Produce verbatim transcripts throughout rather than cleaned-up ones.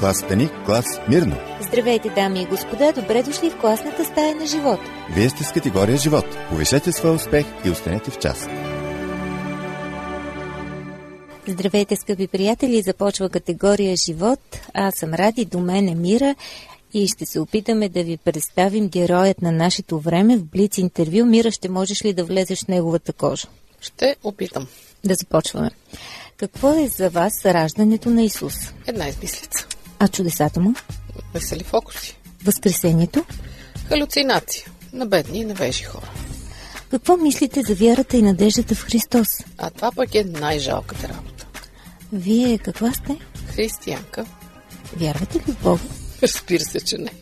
Класата ни – клас Мирно. Здравейте, дами и господа, добре дошли в класната стая на живот. Вие сте с категория Живот. Повишете своя успех и останете в час. Здравейте, скъпи приятели, започва категория Живот. Аз съм Ради, до мен е Мира и ще се опитаме да ви представим героят на нашето време в Блиц интервю. Мира, ще можеш ли да влезеш в неговата кожа? Ще опитам. Да започваме. Какво е за вас раждането на Исус? Една измислица. А чудесата му? Весели фокуси. Възкресението? Халюцинация на бедни и невежи хора. Какво мислите за вярата и надеждата в Христос? А това пък е най-жалката работа. Вие каква сте? Християнка. Вярвате ли в Бога? Разбира се, че не.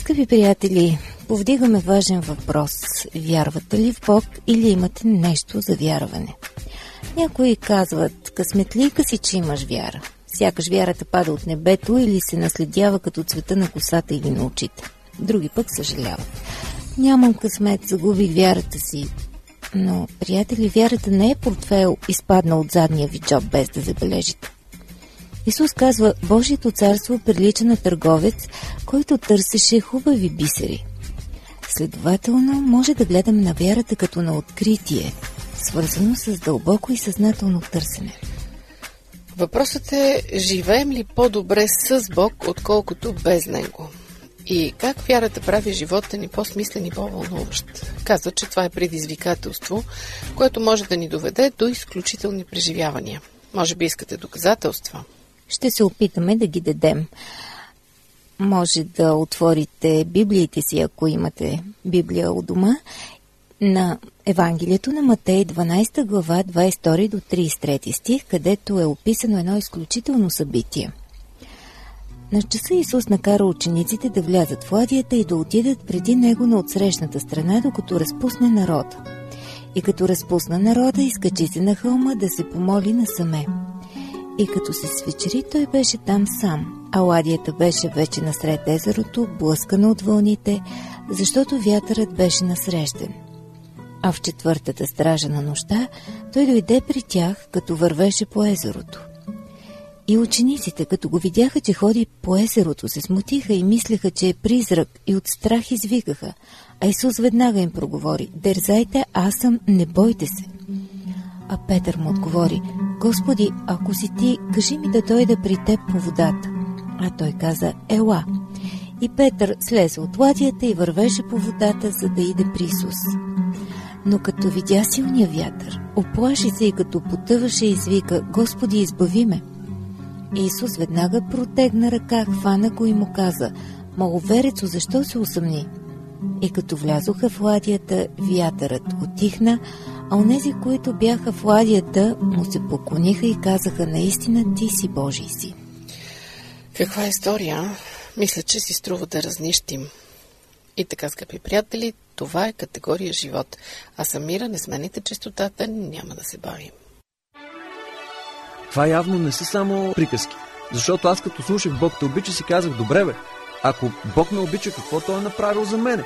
Скъпи приятели, повдигаме важен въпрос. Вярвате ли в Бог или имате нещо за вярване? Някои казват, късметлийка си, че имаш вяра. Сякаш вярата пада от небето или се наследява като цвета на косата или на очите. Други пък съжаляват. Нямам късмет, загубих вярата си. Но, приятели, вярата не е портфейл, изпаднал от задния ви джоб без да забележите. Исус казва, Божието царство прилича на търговец, който търсеше хубави бисери. Следователно, може да гледам на вярата като на откритие, свързано с дълбоко и съзнателно търсене. Въпросът е, живеем ли по-добре с Бог, отколкото без Него? И как вярата прави живота ни по-смислен и по-вълнуващ? Казва, че това е предизвикателство, което може да ни доведе до изключителни преживявания. Може би искате доказателства? Ще се опитаме да ги дадем. Може да отворите библиите си, ако имате библия у дома, на Евангелието на Матей, дванадесета глава, двадесет и втори до тридесет и трети стих, където е описано едно изключително събитие. На часа Исус накара учениците да влязат в ладията и да отидат преди Него на отсрещната страна, докато разпусне народа. И като разпусна народа, изкачи се на хълма да се помоли насаме. И като се свечери, той беше там сам, а ладията беше вече насред езерото, блъскана от вълните, защото вятърът беше насрещен. А в четвъртата стража на нощта той дойде при тях, като вървеше по езерото. И учениците, като го видяха, че ходи по езерото, се смутиха и мислеха, че е призрак, и от страх извикаха. А Исус веднага им проговори: „Дерзайте, аз съм, не бойте се!“ А Петър му отговори: „Господи, ако си ти, кажи ми да дойда при теб по водата.“ А той каза: „Ела!“ И Петър слезе от ладията и вървеше по водата, за да иде при Исус. Но като видя силния вятър, оплаши се и като потъваше, извика: „Господи, избави ме!“ И Исус веднага протегна ръка, хвана го и му каза: „Маловерецо, защо се усъмни?“ И като влязоха в ладията, вятърът отихна, а онези, които бяха в ладията, му се поклониха и казаха: „Наистина ти си Божий си.“ Каква е история? Мисля, че си струва да разнищим. И така, скъпи приятели, това е категория Живот. А самира, не смените честотата, няма да се бавим. Това явно не са само приказки. Защото аз като слушах „Бог те обича“ си казах: „Добре бе, ако Бог ме обича, какво той е направил за мене?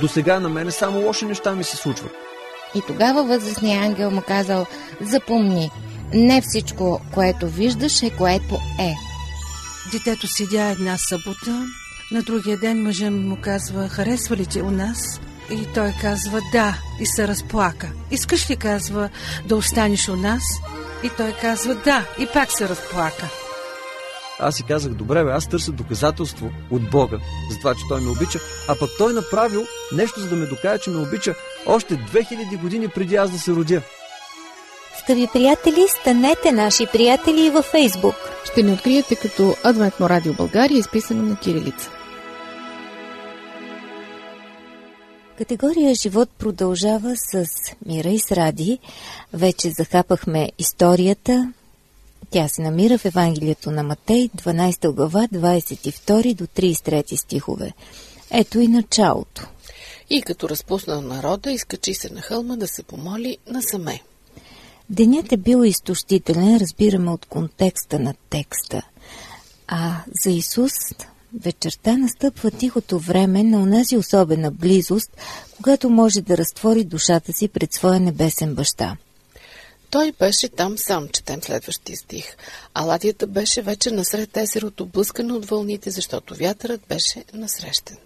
До сега на мене само лоши неща ми се случват.“ И тогава възрастният ангел му казал: „Запомни, не всичко, което виждаш, е което е.“ Детето седя една събота, на другия ден мъжът му казва: „Харесва ли ти у нас?“ И той казва: „Да“, и се разплака. „Искаш ли“, казва, „да останеш у нас?“ И той казва: „Да“, и пак се разплака. Аз си казах: „Добре бе, аз търся доказателство от Бога за това, че той ме обича, а пък той направил нещо, за да ме докаже, че ме обича още две хиляди години преди аз да се родя.“ Скъпи приятели, станете наши приятели и във Фейсбук. Ще ни откриете като Адвентно радио България, изписано на кирилица. Категория Живот продължава с Мира и с Ради. Вече захапахме историята. Тя се намира в Евангелието на Матей, дванадесета глава, двадесет и втори до тридесет и трети стихове. Ето и началото. „И като разпуснал народа, изкачи се на хълма да се помоли насаме.“ Денят е бил изтощителен, разбираме от контекста на текста. А за Исус вечерта настъпва тихото време на онази особена близост, когато може да разтвори душата си пред своя небесен баща. Той беше там сам, четем следващия стих. А ладията беше вече насред езерото, блъскана от вълните, защото вятърът беше насрещен.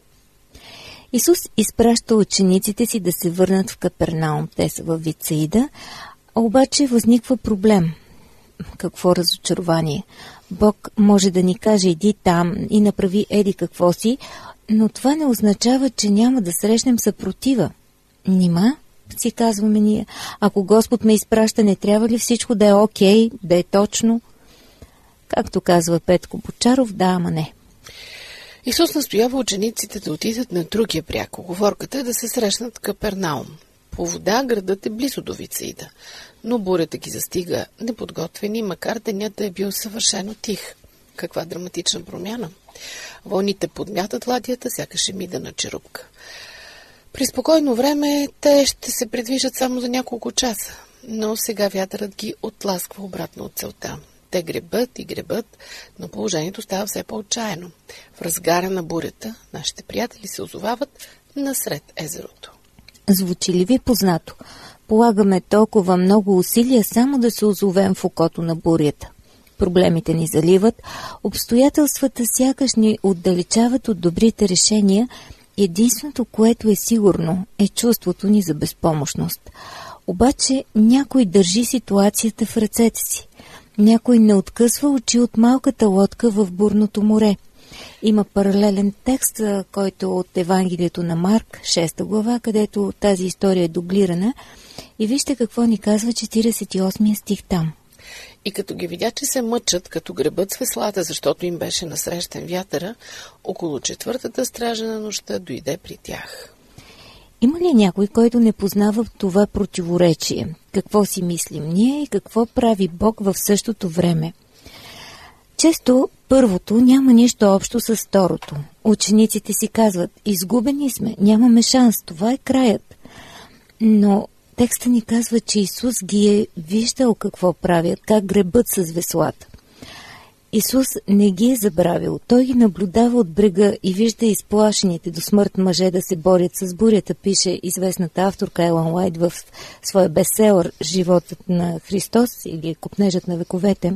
Исус изпраща учениците си да се върнат в Капернаум. Те са във Витсаида, обаче възниква проблем. Какво разочарование! Бог може да ни каже, иди там и направи еди какво си, но това не означава, че няма да срещнем съпротива. Нима, си казваме ние, ако Господ ме изпраща, не трябва ли всичко да е окей, да е точно? Както казва Петко Бочаров, да, ама не. Исус настоява учениците да отидат на другия бряг. Оговорката е да се срещнат Капернаум. По вода градът е близо до Витсаида, но бурята ги застига неподготвени, макар денят да е бил съвършено тих. Каква драматична промяна! Вълните подмятат ладията, сякаш е мида на черупка. При спокойно време те ще се придвижат само за няколко часа, но сега вятърът ги отласква обратно от целта. Те гребат и гребат, но положението става все по-отчаяно. В разгара на бурята нашите приятели се озовават насред езерото. Звучи ли ви познато? Полагаме толкова много усилия само да се озовем в окото на бурята. Проблемите ни заливат, обстоятелствата сякаш ни отдалечават от добрите решения. Единственото, което е сигурно, е чувството ни за безпомощност. Обаче някой държи ситуацията в ръцете си. Някой не откъсва очи от малката лодка в бурното море. Има паралелен текст, който от Евангелието на Марк, шеста глава, където тази история е дублирана. И вижте какво ни казва четиридесет и осми стих там. И като ги видя, че се мъчат, като гребат с веслата, защото им беше насрещен вятъра, около четвъртата стража на нощта дойде при тях. Има ли някой, който не познава това противоречие? Какво си мислим ние и какво прави Бог в същото време? Често първото няма нищо общо с второто. Учениците си казват, изгубени сме, нямаме шанс, това е краят. Но текста ни казва, че Исус ги е виждал какво правят, как гребат с веслата. Исус не ги е забравил. Той ги наблюдава от брега и вижда изплашените до смърт мъже да се борят с бурята, пише известната авторка Елън Уайт в своя бестселър «Животът на Христос» или «Купнежът на вековете».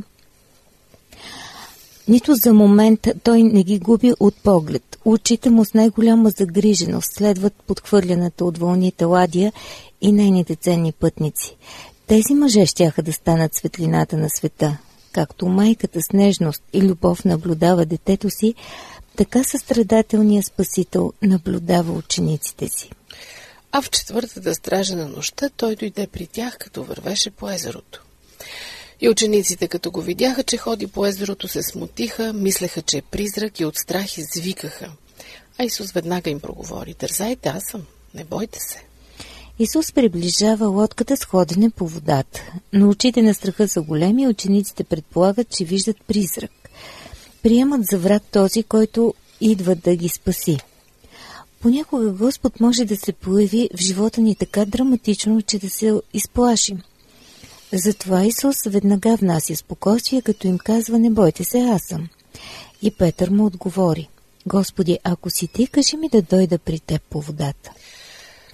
Нито за момент той не ги губи от поглед. Очите му с най-голяма загриженост следват подхвърляната от вълните ладия и нейните ценни пътници. Тези мъже щяха да станат светлината на света. Както майката с нежност и любов наблюдава детето си, така състрадателният Спасител наблюдава учениците си. А в четвъртата стража на нощта той дойде при тях, като вървеше по езерото. И учениците, като го видяха, че ходи по езерото, се смутиха, мислеха, че е призрак и от страх извикаха. А Исус веднага им проговори: „Дързайте, аз съм, не бойте се.“ Исус приближава лодката с ходене по водата, но очите на страха са големи и учениците предполагат, че виждат призрак. Приемат за враг този, който идва да ги спаси. Понякога Господ може да се появи в живота ни така драматично, че да се изплашим. Затова Исус веднага внася спокойствие, като им казва: „Не бойте се, аз съм.“ И Петър му отговори: „Господи, ако си ти, кажи ми да дойда при теб по водата.“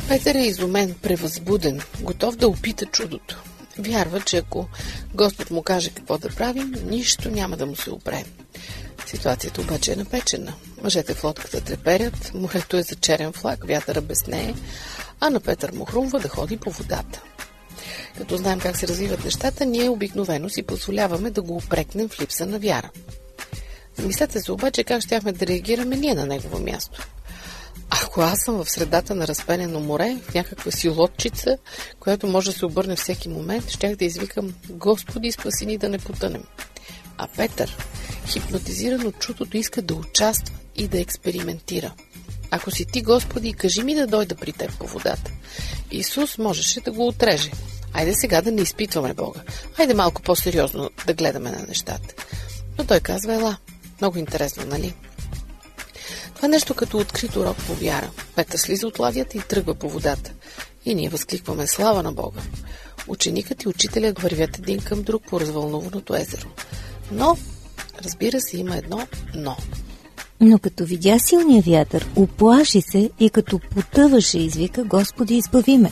Петър е изумен, превъзбуден, готов да опита чудото. Вярва, че ако Господ му каже какво да правим, нищо няма да му се опре. Ситуацията обаче е напечена. Мъжете в лодката треперят, морето е за черен флаг, вятъра безнее, а на Петър му хрумва да ходи по водата. Като знаем как се развиват нещата, ние обикновено си позволяваме да го опрекнем в липса на вяра. Мислете се обаче как щяхме да реагираме ние на негово място. Ако аз съм в средата на разпенено море, в някаква си лодчица, която може да се обърне всеки момент, щях да извикам: „Господи, спаси ни да не потънем.“ А Петър, хипнотизиран от чудото, иска да участва и да експериментира. „Ако си ти, Господи, кажи ми да дойда при теб по водата.“ Исус можеше да го отреже. Айде сега да не изпитваме Бога. Айде малко по-сериозно да гледаме на нещата. Но той казва: „Ела.“ Много интересно, нали? Това е нещо като открит урок по вяра. Петър слиза от ладията и тръгва по водата. И ние възкликваме: „Слава на Бога!“ Ученикът и учителят вървят един към друг по развълнуваното езеро. Но, разбира се, има едно но. Но като видя силния вятър, уплаши се и като потъваше извика: „Господи, избави ме!“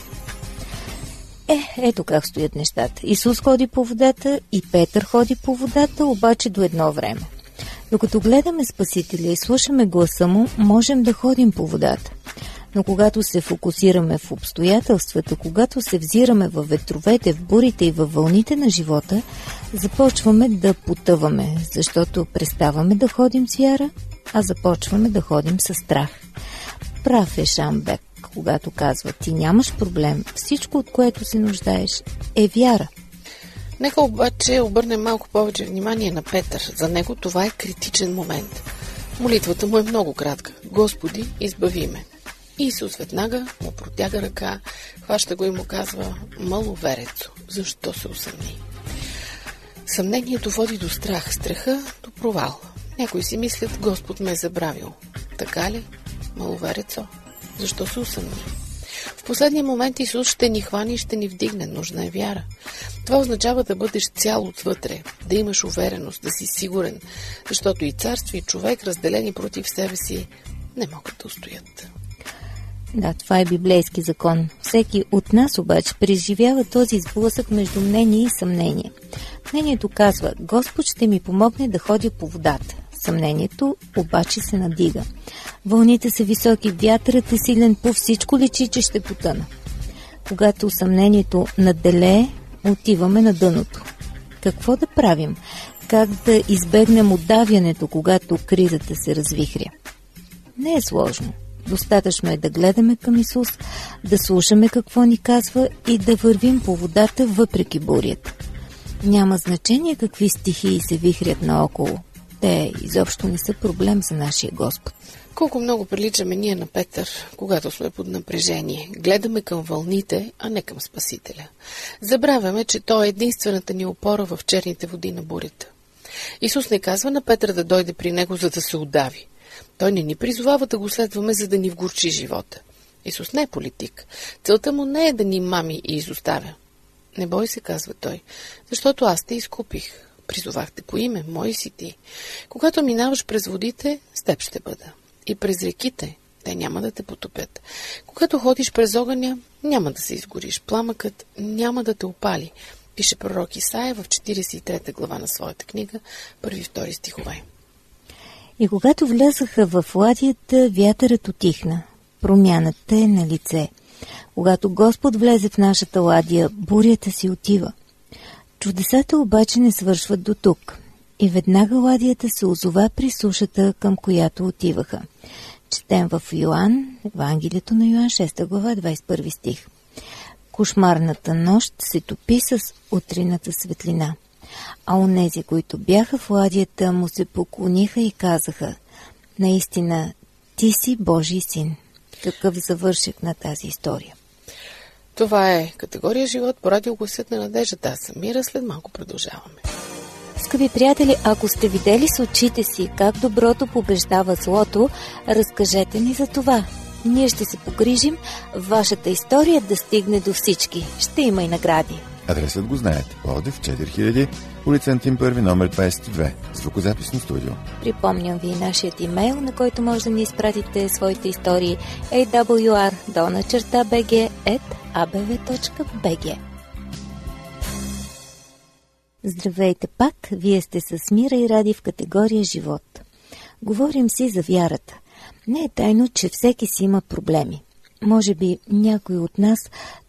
Е, ето как стоят нещата. Исус ходи по водата и Петър ходи по водата, обаче до едно време. Докато гледаме Спасителя и слушаме гласа му, можем да ходим по водата. Но когато се фокусираме в обстоятелствата, когато се взираме във ветровете, в бурите и във вълните на живота, започваме да потъваме, защото преставаме да ходим с вяра, а започваме да ходим със страх. Прав е Шамбек, когато казва: ти нямаш проблем, всичко, от което се нуждаеш, е вяра. Нека обаче обърнем малко повече внимание на Петър. За него това е критичен момент. Молитвата му е много кратка. Господи, избави ме. Исус веднага му протяга ръка, хваща го и му казва: маловерецо, защо се усъмни? Съмнението води до страх, страха до провал. Някои си мислят: Господ ме е забравил. Така ли? Маловерецо, защо се усъмни? В последния момент Исус ще ни хване и ще ни вдигне. Нужна е вяра. Това означава да бъдеш цял отвътре, да имаш увереност, да си сигурен, защото и царство, и човек, разделени против себе си, не могат да устоят. Да, това е библейски закон. Всеки от нас обаче преживява този сблъсък между мнение и съмнение. Мнението казва: Господ ще ми помогне да ходя по водата. Съмнението обаче се надига. Вълните са високи, вятърът е силен, по всичко личи, че ще потъна. Когато съмнението наделее, отиваме на дъното. Какво да правим? Как да избегнем отдавянето, когато кризата се развихря? Не е сложно. Достатъчно е да гледаме към Исус, да слушаме какво ни казва и да вървим по водата въпреки бурята. Няма значение какви стихии се вихрят наоколо. Те изобщо не са проблем за нашия Господ. Колко много приличаме ние на Петър, когато сме под напрежение. Гледаме към вълните, а не към Спасителя. Забравяме, че Той е единствената ни опора в черните води на бурята. Исус не казва на Петър да дойде при Него, за да се удави. Той не ни призовава да го следваме, за да ни вгорчи живота. Исус не е политик. Целта му не е да ни мами и изоставя. Не бой се, казва той, защото аз те изкупих. Призовахте по име, мой си ти. Когато минаваш през водите, с теб ще бъда. И през реките, те няма да те потопят. Когато ходиш през огъня, няма да се изгориш. Пламъкът няма да те опали, пише пророк Исаия в четиридесет и трета глава на своята книга, първи-втори стихове. И когато влязаха в ладията, вятърът отихна. Промяната е на лице. Когато Господ влезе в нашата ладия, бурята си отива. Чудесата обаче не свършват до тук. И веднага ладията се озова при сушата, към която отиваха. Четем в Йоанн, Евангелието на Йоанн, шеста глава, двадесет и първи стих. Кошмарната нощ се топи с утрината светлина. А онези, които бяха в ладията, му се поклониха и казаха: наистина, ти си Божий син. Какъв завършек на тази история. Това е категория живот по радио Гласът на надеждата. Аз съм Мира, след малко продължаваме. Скъпи приятели, ако сте видели с очите си как доброто побеждава злото, разкажете ни за това. Ние ще се погрижим вашата история да стигне до всички. Ще има и награди. Адресът го знаете. Пловдив четири хиляди, улица Антим първи, номер двадесет и две, звукозаписно студио. Припомням ви нашият имейл, на който може да ни изпратите своите истории: awr долна черта bg at abv точка bg. Здравейте пак, вие сте с Мира и Ради в категория живот. Говорим си за вярата. Не е тайно, че всеки си има проблеми. Може би някои от нас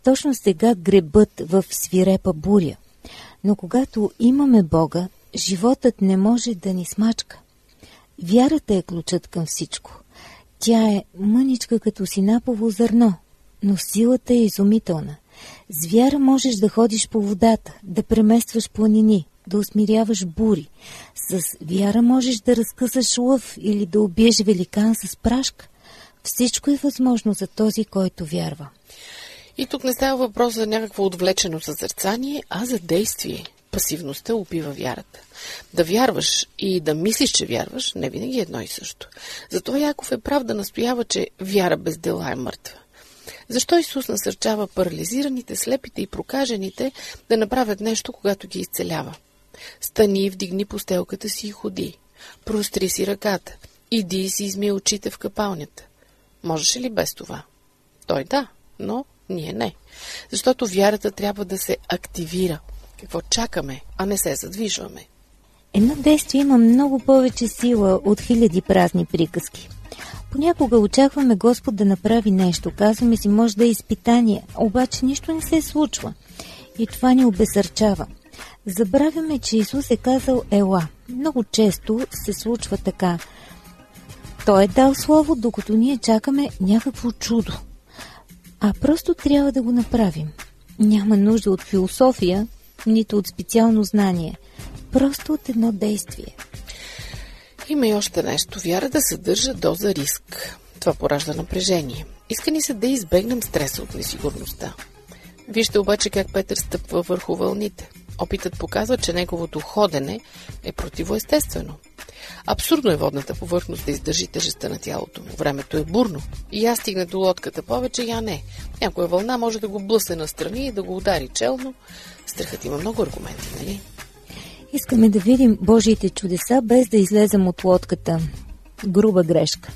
точно сега гребат в свирепа буря. Но когато имаме Бога, животът не може да ни смачка. Вярата е ключът към всичко. Тя е мъничка като синапово зърно, но силата е изумителна. С вяра можеш да ходиш по водата, да преместваш планини, да усмиряваш бури. С вяра можеш да разкъсаш лъв или да убиеш великан с прашка. Всичко е възможно за този, който вярва. И тук не става въпрос за някакво отвлечено съзерцание, а за действие. Пасивността убива вярата. Да вярваш и да мислиш, че вярваш, не винаги е едно и също. Затова Яков е прав да настоява, че вяра без дела е мъртва. Защо Исус насърчава парализираните, слепите и прокажените да направят нещо, когато ги изцелява? Стани и вдигни постелката си и ходи. Простри си ръката. Иди и си измий очите в капалнята. Можеше ли без това? Той да, но ние не. Защото вярата трябва да се активира. Какво чакаме, а не се задвижваме. Едно действие има много повече сила от хиляди празни приказки. Понякога очакваме Господ да направи нещо. Казваме си, може да е изпитание, обаче нищо не се случва. И това ни обезсърчава. Забравяме, че Исус е казал «Ела». Много често се случва така. Той е дал слово, докато ние чакаме някакво чудо. А просто трябва да го направим. Няма нужда от философия, нито от специално знание. Просто от едно действие. Има и още нещо. Вяра да съдържа доза риск. Това поражда напрежение. Иска ни се да избегнем стреса от несигурността. Вижте обаче как Петър стъпва върху вълните. Опитът показва, че неговото ходене е противоестествено. Абсурдно е водната повърхност да издържи тежестта на тялото му. Времето е бурно. И аз стигна до лодката повече, я не. Някоя вълна може да го блъсне настрани и да го удари челно. Страхът има много аргументи, нали? Искаме да видим Божиите чудеса, без да излезем от лодката. Груба грешка.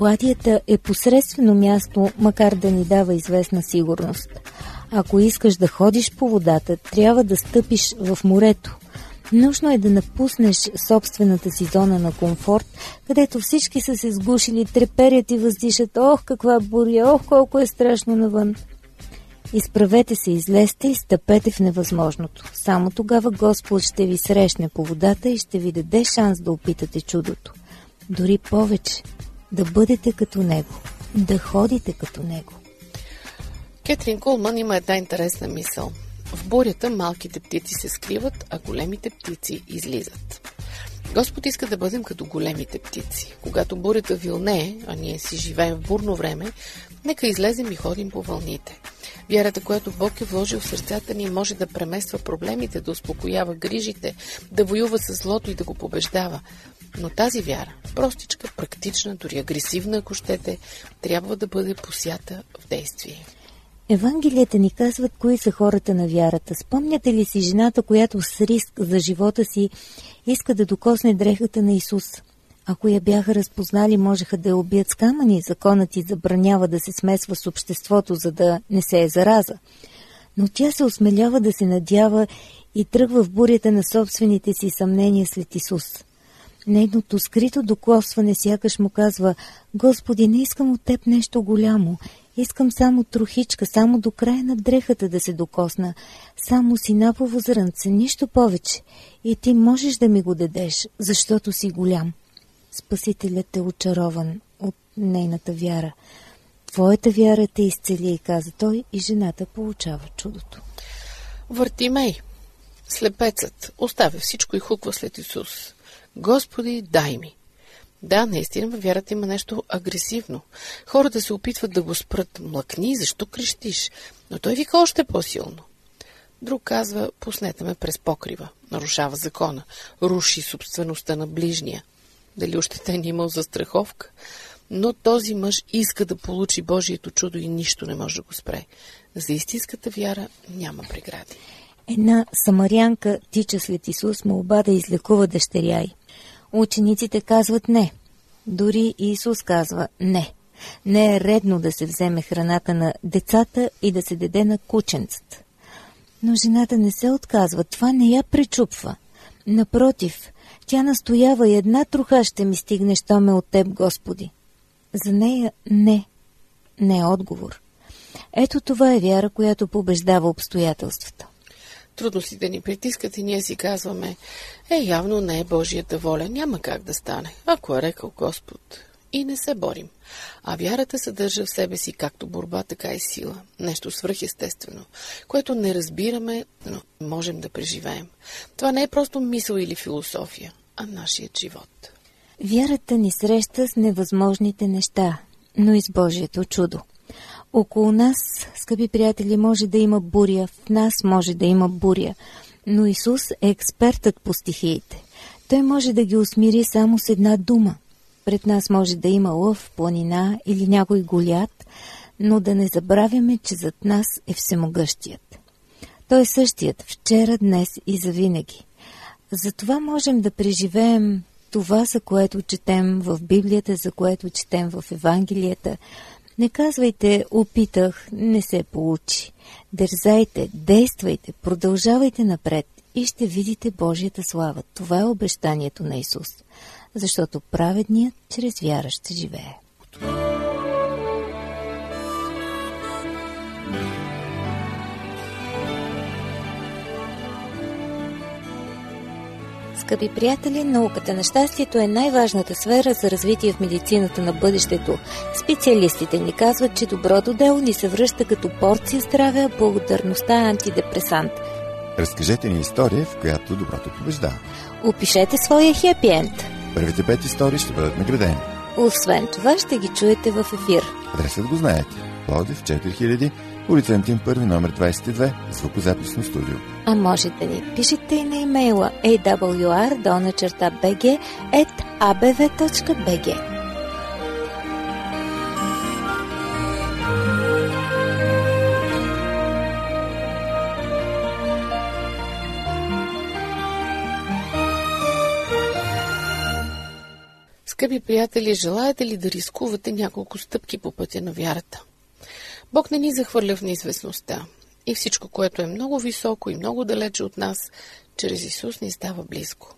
Ладията е посредствено място, макар да ни дава известна сигурност. Ако искаш да ходиш по водата, трябва да стъпиш в морето. Нужно е да напуснеш собствената си зона на комфорт, където всички са се сгушили, треперят и въздишат. Ох, каква буря! Ох, колко е страшно навън! Изправете се, излезте и стъпете в невъзможното. Само тогава Господ ще ви срещне по водата и ще ви даде шанс да опитате чудото. Дори повече. Да бъдете като Него. Да ходите като Него. Кетрин Кулман има една интересна мисъл. В бурята малките птици се скриват, а големите птици излизат. Господ иска да бъдем като големите птици. Когато бурята вилнее, а ние си живеем в бурно време, нека излезем и ходим по вълните. Вярата, която Бог е вложил в сърцата ни, може да премества проблемите, да успокоява грижите, да воюва с злото и да го побеждава. Но тази вяра, простичка, практична, дори агресивна, ако щете, трябва да бъде посята в действие. Евангелията ни казват кои са хората на вярата. Спомняте ли си жената, която с риск за живота си иска да докосне дрехата на Исус? Ако я бяха разпознали, можеха да я убият с камъни. Законът ѝ забранява да се смесва с обществото, за да не се е зараза. Но тя се осмелява да се надява и тръгва в бурята на собствените си съмнения след Исус. Нейното скрито докосване сякаш му казва: «Господи, не искам от Теб нещо голямо. Искам само трохичка, само до края на дрехата да се докосна, само синапово зрънце, нищо повече. И Ти можеш да ми го дадеш, защото си голям». Спасителят е очарован от нейната вяра. «Твоята вяра те изцели», каза той, и жената получава чудото. Въртимей, слепецът, оставя всичко и хуква след Исус. «Господи, дай ми!» Да, наистина във вярата има нещо агресивно. Хората се опитват да го спрат. «Млъкни, защо крещиш?» Но той вика още по-силно. Друг казва: «Пуснете ме през покрива». Нарушава закона. Руши собствеността на ближния. Дали още те не имал застраховка? Но този мъж иска да получи Божието чудо и нищо не може да го спре. За истинската вяра няма прегради. Една самарянка тича след Исус, молба да излекува дъщеря й. Учениците казват не. Дори Исус казва не. Не е редно да се вземе храната на децата и да се даде на кученцата. Но жената не се отказва. Това не я пречупва. Напротив, тя настоява: и една труха ще ми стигне, що ме от Теб, Господи. За нея не. Не е отговор. Ето това е вяра, която побеждава обстоятелствата. Трудностите ни притискат и ние си казваме: «Е, явно не е Божията воля, няма как да стане, ако е рекал Господ». И не се борим. А вярата съдържа в себе си както борба, така и сила. Нещо свръхестествено, което не разбираме, но можем да преживеем. Това не е просто мисъл или философия, а нашият живот. Вярата ни среща с невъзможните неща, но и с Божието чудо. Около нас, скъпи приятели, може да има буря, в нас може да има буря, но Исус е експертът по стихиите. Той може да ги усмири само с една дума. Пред нас може да има лъв, планина или някой Голиат, но да не забравяме, че зад нас е всемогъщият. Той е същият вчера, днес и завинаги. Затова можем да преживеем това, за което четем в Библията, за което четем в Евангелията. Не казвайте «опитах, не се получи». Дързайте, действайте, продължавайте напред и ще видите Божията слава. Това е обещанието на Исус, защото праведният чрез вяра ще живее. Скъпи приятели, науката на щастието е най-важната сфера за развитие в медицината на бъдещето. Специалистите ни казват, че доброто дело ни се връща като порция здраве, а благодарността е антидепресант. Разкажете ни история, в която доброто побеждава. Опишете своя хепи енд. Първите пет истории ще бъдат наградени. Освен това ще ги чуете в ефир. Адресът го знаете. Пловдив четири хиляди, улица Антим първи, номер двайсет и две, звукозаписно студио. А можете да ни пишете и на имейла ей дабъл ю ар долна черта би джи ет а би ви точка би джи. Скъпи приятели, желаете ли да рискувате няколко стъпки по пътя на вярата? Бог не ни захвърля в неизвестността и всичко, което е много високо и много далече от нас, чрез Исус ни става близко.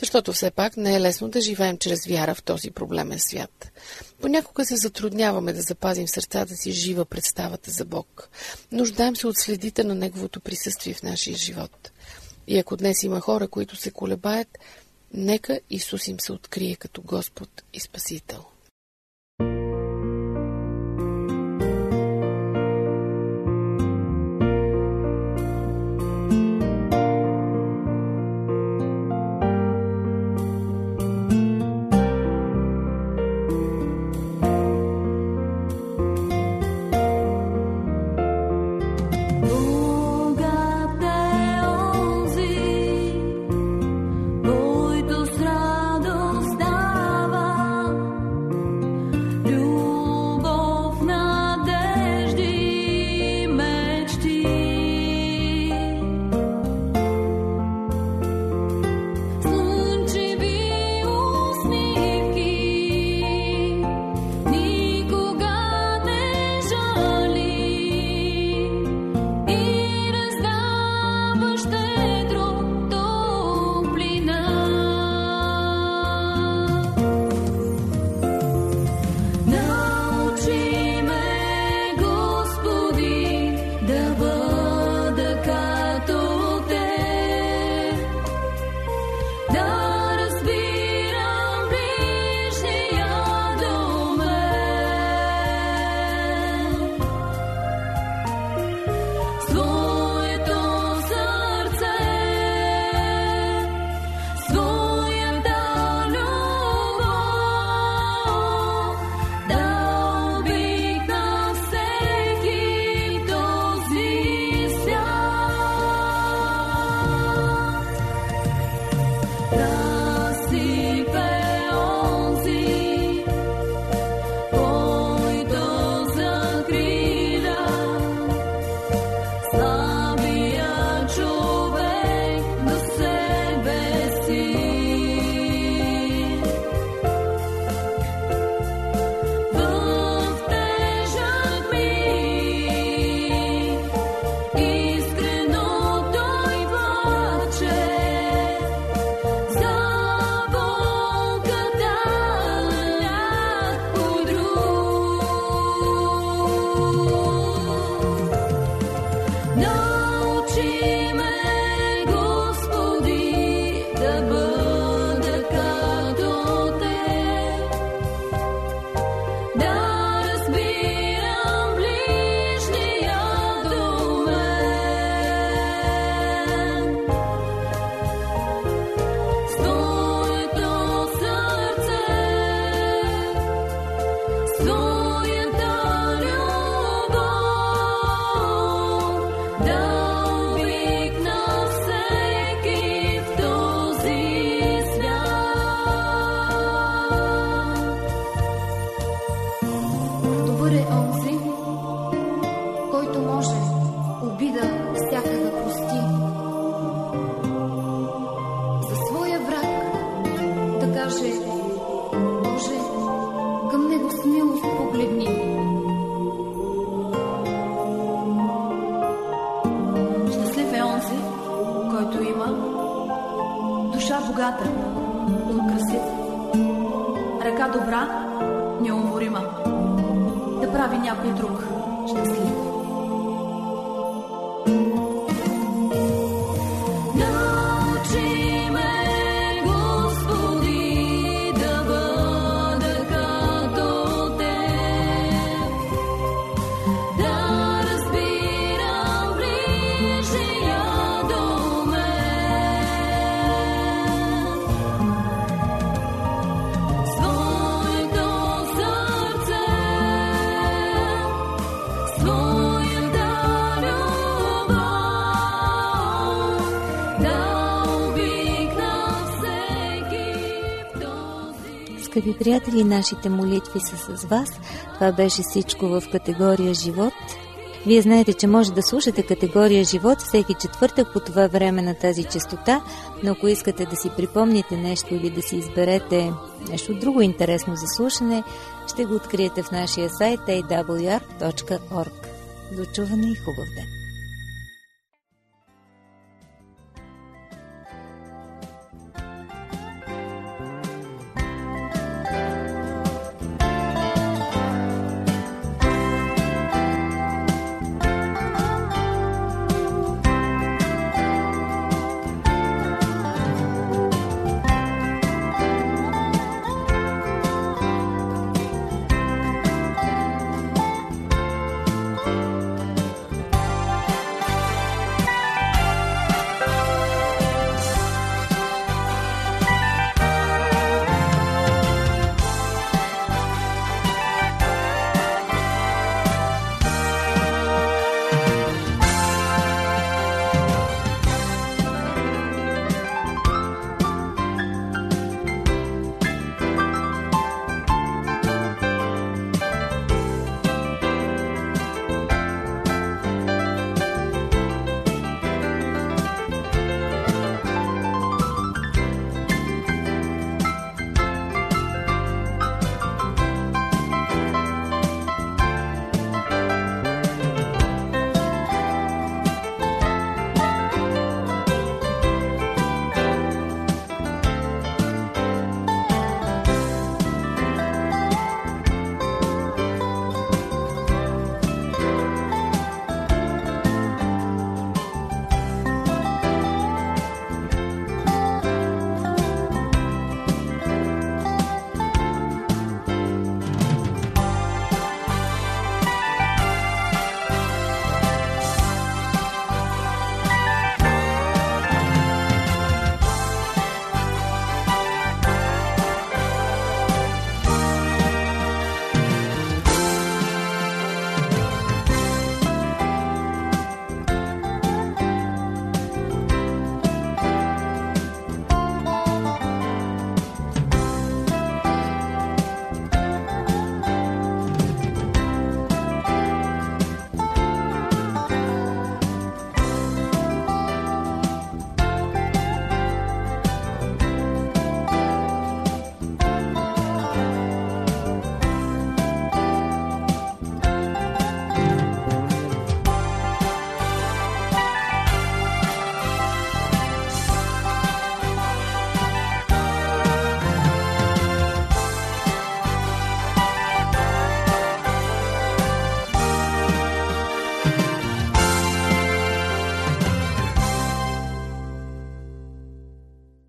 Защото все пак не е лесно да живеем чрез вяра в този проблемен свят. Понякога се затрудняваме да запазим в сърцата си жива представата за Бог. Нуждаем се от следите на Неговото присъствие в нашия живот. И ако днес има хора, които се колебаят, нека Исус им се открие като Господ и Спасител. No. Душа богата, ум красив, ръка добра, неуморима, да прави някой друг щастлив. Скъпи приятели, нашите молитви са с вас. Това беше всичко в категория Живот. Вие знаете, че може да слушате категория Живот всеки четвъртък по това време на тази честота, но ако искате да си припомните нещо или да си изберете нещо друго интересно за слушане, ще го откриете в нашия сайт ей дабъл ю ар точка орг. До чуване и хубав ден!